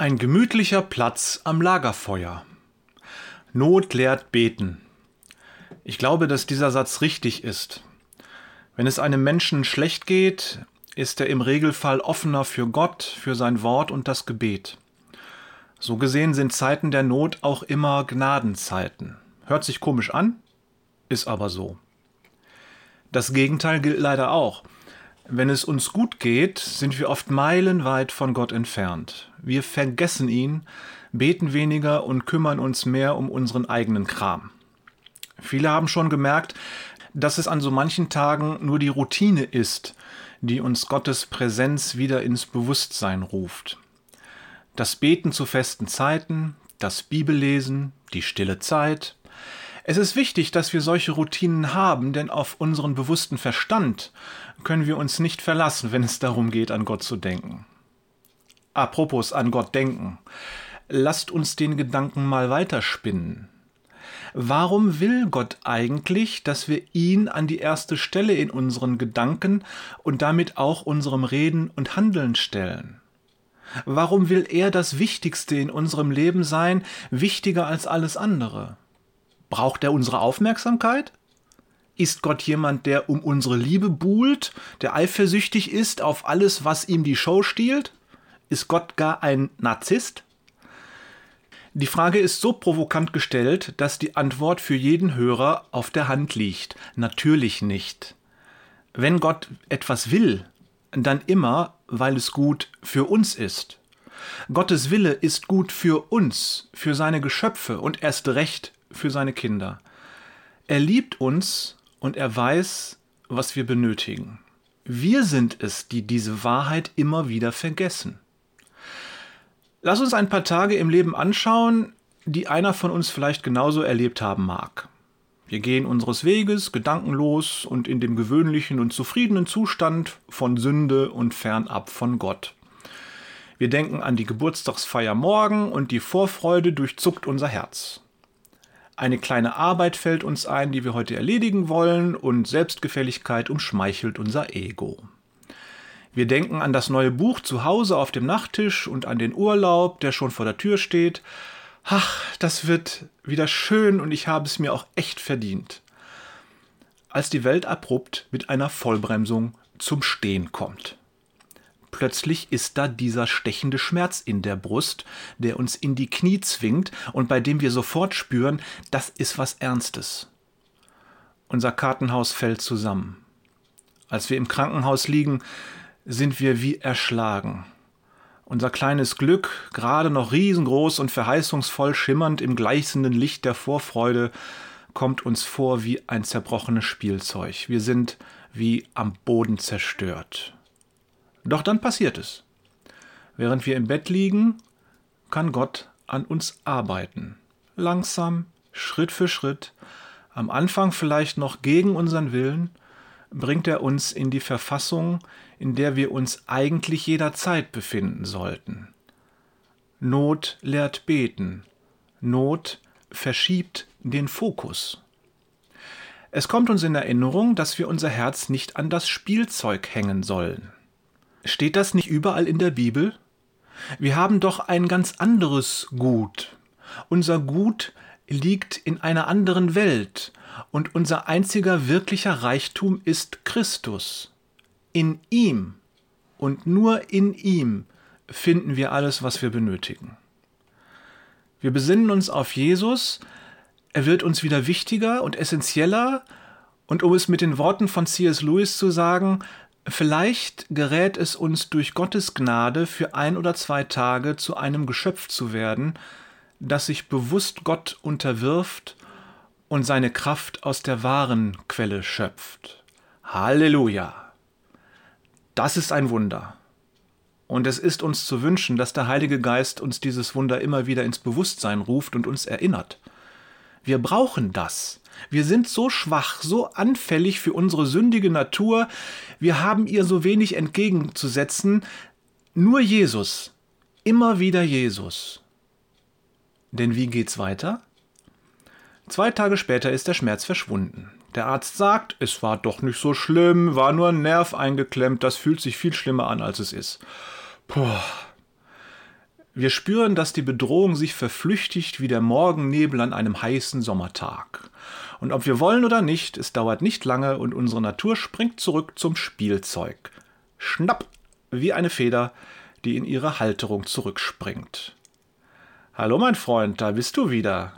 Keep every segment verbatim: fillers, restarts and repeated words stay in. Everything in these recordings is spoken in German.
Ein gemütlicher Platz am Lagerfeuer. Not lehrt beten. Ich glaube, dass dieser Satz richtig ist. Wenn es einem Menschen schlecht geht, ist er im Regelfall offener für Gott, für sein Wort und das Gebet. So gesehen sind Zeiten der Not auch immer Gnadenzeiten. Hört sich komisch an, ist aber so. Das Gegenteil gilt leider auch. Wenn es uns gut geht, sind wir oft meilenweit von Gott entfernt. Wir vergessen ihn, beten weniger und kümmern uns mehr um unseren eigenen Kram. Viele haben schon gemerkt, dass es an so manchen Tagen nur die Routine ist, die uns Gottes Präsenz wieder ins Bewusstsein ruft. Das Beten zu festen Zeiten, das Bibellesen, die stille Zeit. Es ist wichtig, dass wir solche Routinen haben, denn auf unseren bewussten Verstand können wir uns nicht verlassen, wenn es darum geht, an Gott zu denken. Apropos an Gott denken. Lasst uns den Gedanken mal weiterspinnen. Warum will Gott eigentlich, dass wir ihn an die erste Stelle in unseren Gedanken und damit auch unserem Reden und Handeln stellen? Warum will er das Wichtigste in unserem Leben sein, wichtiger als alles andere? Braucht er unsere Aufmerksamkeit? Ist Gott jemand, der um unsere Liebe buhlt, der eifersüchtig ist auf alles, was ihm die Show stiehlt? Ist Gott gar ein Narzisst? Die Frage ist so provokant gestellt, dass die Antwort für jeden Hörer auf der Hand liegt. Natürlich nicht. Wenn Gott etwas will, dann immer, weil es gut für uns ist. Gottes Wille ist gut für uns, für seine Geschöpfe und erst recht für seine Kinder. Er liebt uns und er weiß, was wir benötigen. Wir sind es, die diese Wahrheit immer wieder vergessen. Lass uns ein paar Tage im Leben anschauen, die einer von uns vielleicht genauso erlebt haben mag. Wir gehen unseres Weges, gedankenlos und in dem gewöhnlichen und zufriedenen Zustand von Sünde und fernab von Gott. Wir denken an die Geburtstagsfeier morgen und die Vorfreude durchzuckt unser Herz. Eine kleine Arbeit fällt uns ein, die wir heute erledigen wollen, und Selbstgefälligkeit umschmeichelt unser Ego. Wir denken an das neue Buch zu Hause auf dem Nachttisch und an den Urlaub, der schon vor der Tür steht. Ach, das wird wieder schön und ich habe es mir auch echt verdient. Als die Welt abrupt mit einer Vollbremsung zum Stehen kommt. Plötzlich ist da dieser stechende Schmerz in der Brust, der uns in die Knie zwingt und bei dem wir sofort spüren, das ist was Ernstes. Unser Kartenhaus fällt zusammen. Als wir im Krankenhaus liegen, sind wir wie erschlagen. Unser kleines Glück, gerade noch riesengroß und verheißungsvoll schimmernd im gleißenden Licht der Vorfreude, kommt uns vor wie ein zerbrochenes Spielzeug. Wir sind wie am Boden zerstört. Doch dann passiert es. Während wir im Bett liegen, kann Gott an uns arbeiten. Langsam, Schritt für Schritt, am Anfang vielleicht noch gegen unseren Willen, bringt er uns in die Verfassung, in der wir uns eigentlich jederzeit befinden sollten. Not lehrt beten. Not verschiebt den Fokus. Es kommt uns in Erinnerung, dass wir unser Herz nicht an das Spielzeug hängen sollen. Steht das nicht überall in der Bibel? Wir haben doch ein ganz anderes Gut. Unser Gut liegt in einer anderen Welt und unser einziger wirklicher Reichtum ist Christus. In ihm und nur in ihm finden wir alles, was wir benötigen. Wir besinnen uns auf Jesus, er wird uns wieder wichtiger und essentieller und um es mit den Worten von C S Lewis zu sagen, vielleicht gerät es uns durch Gottes Gnade für ein oder zwei Tage zu einem Geschöpf zu werden, das sich bewusst Gott unterwirft und seine Kraft aus der wahren Quelle schöpft. Halleluja! Das ist ein Wunder. Und es ist uns zu wünschen, dass der Heilige Geist uns dieses Wunder immer wieder ins Bewusstsein ruft und uns erinnert. Wir brauchen das. Wir sind so schwach, so anfällig für unsere sündige Natur. Wir haben ihr so wenig entgegenzusetzen. Nur Jesus. Immer wieder Jesus. Denn wie geht's weiter? Zwei Tage später ist der Schmerz verschwunden. Der Arzt sagt, es war doch nicht so schlimm, war nur ein Nerv eingeklemmt, das fühlt sich viel schlimmer an, als es ist. Puh. Wir spüren, dass die Bedrohung sich verflüchtigt wie der Morgennebel an einem heißen Sommertag. Und ob wir wollen oder nicht, es dauert nicht lange und unsere Natur springt zurück zum Spielzeug. Schnapp, wie eine Feder, die in ihre Halterung zurückspringt. »Hallo, mein Freund, da bist du wieder.«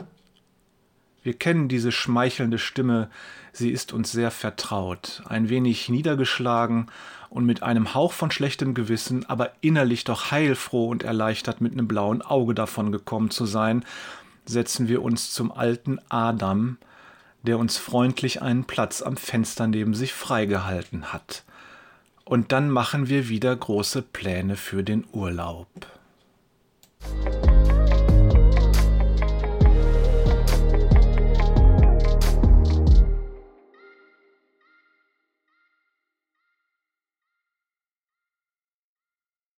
Wir kennen diese schmeichelnde Stimme, sie ist uns sehr vertraut, ein wenig niedergeschlagen und mit einem Hauch von schlechtem Gewissen, aber innerlich doch heilfroh und erleichtert, mit einem blauen Auge davon gekommen zu sein, setzen wir uns zum alten Adam, der uns freundlich einen Platz am Fenster neben sich freigehalten hat. Und dann machen wir wieder große Pläne für den Urlaub.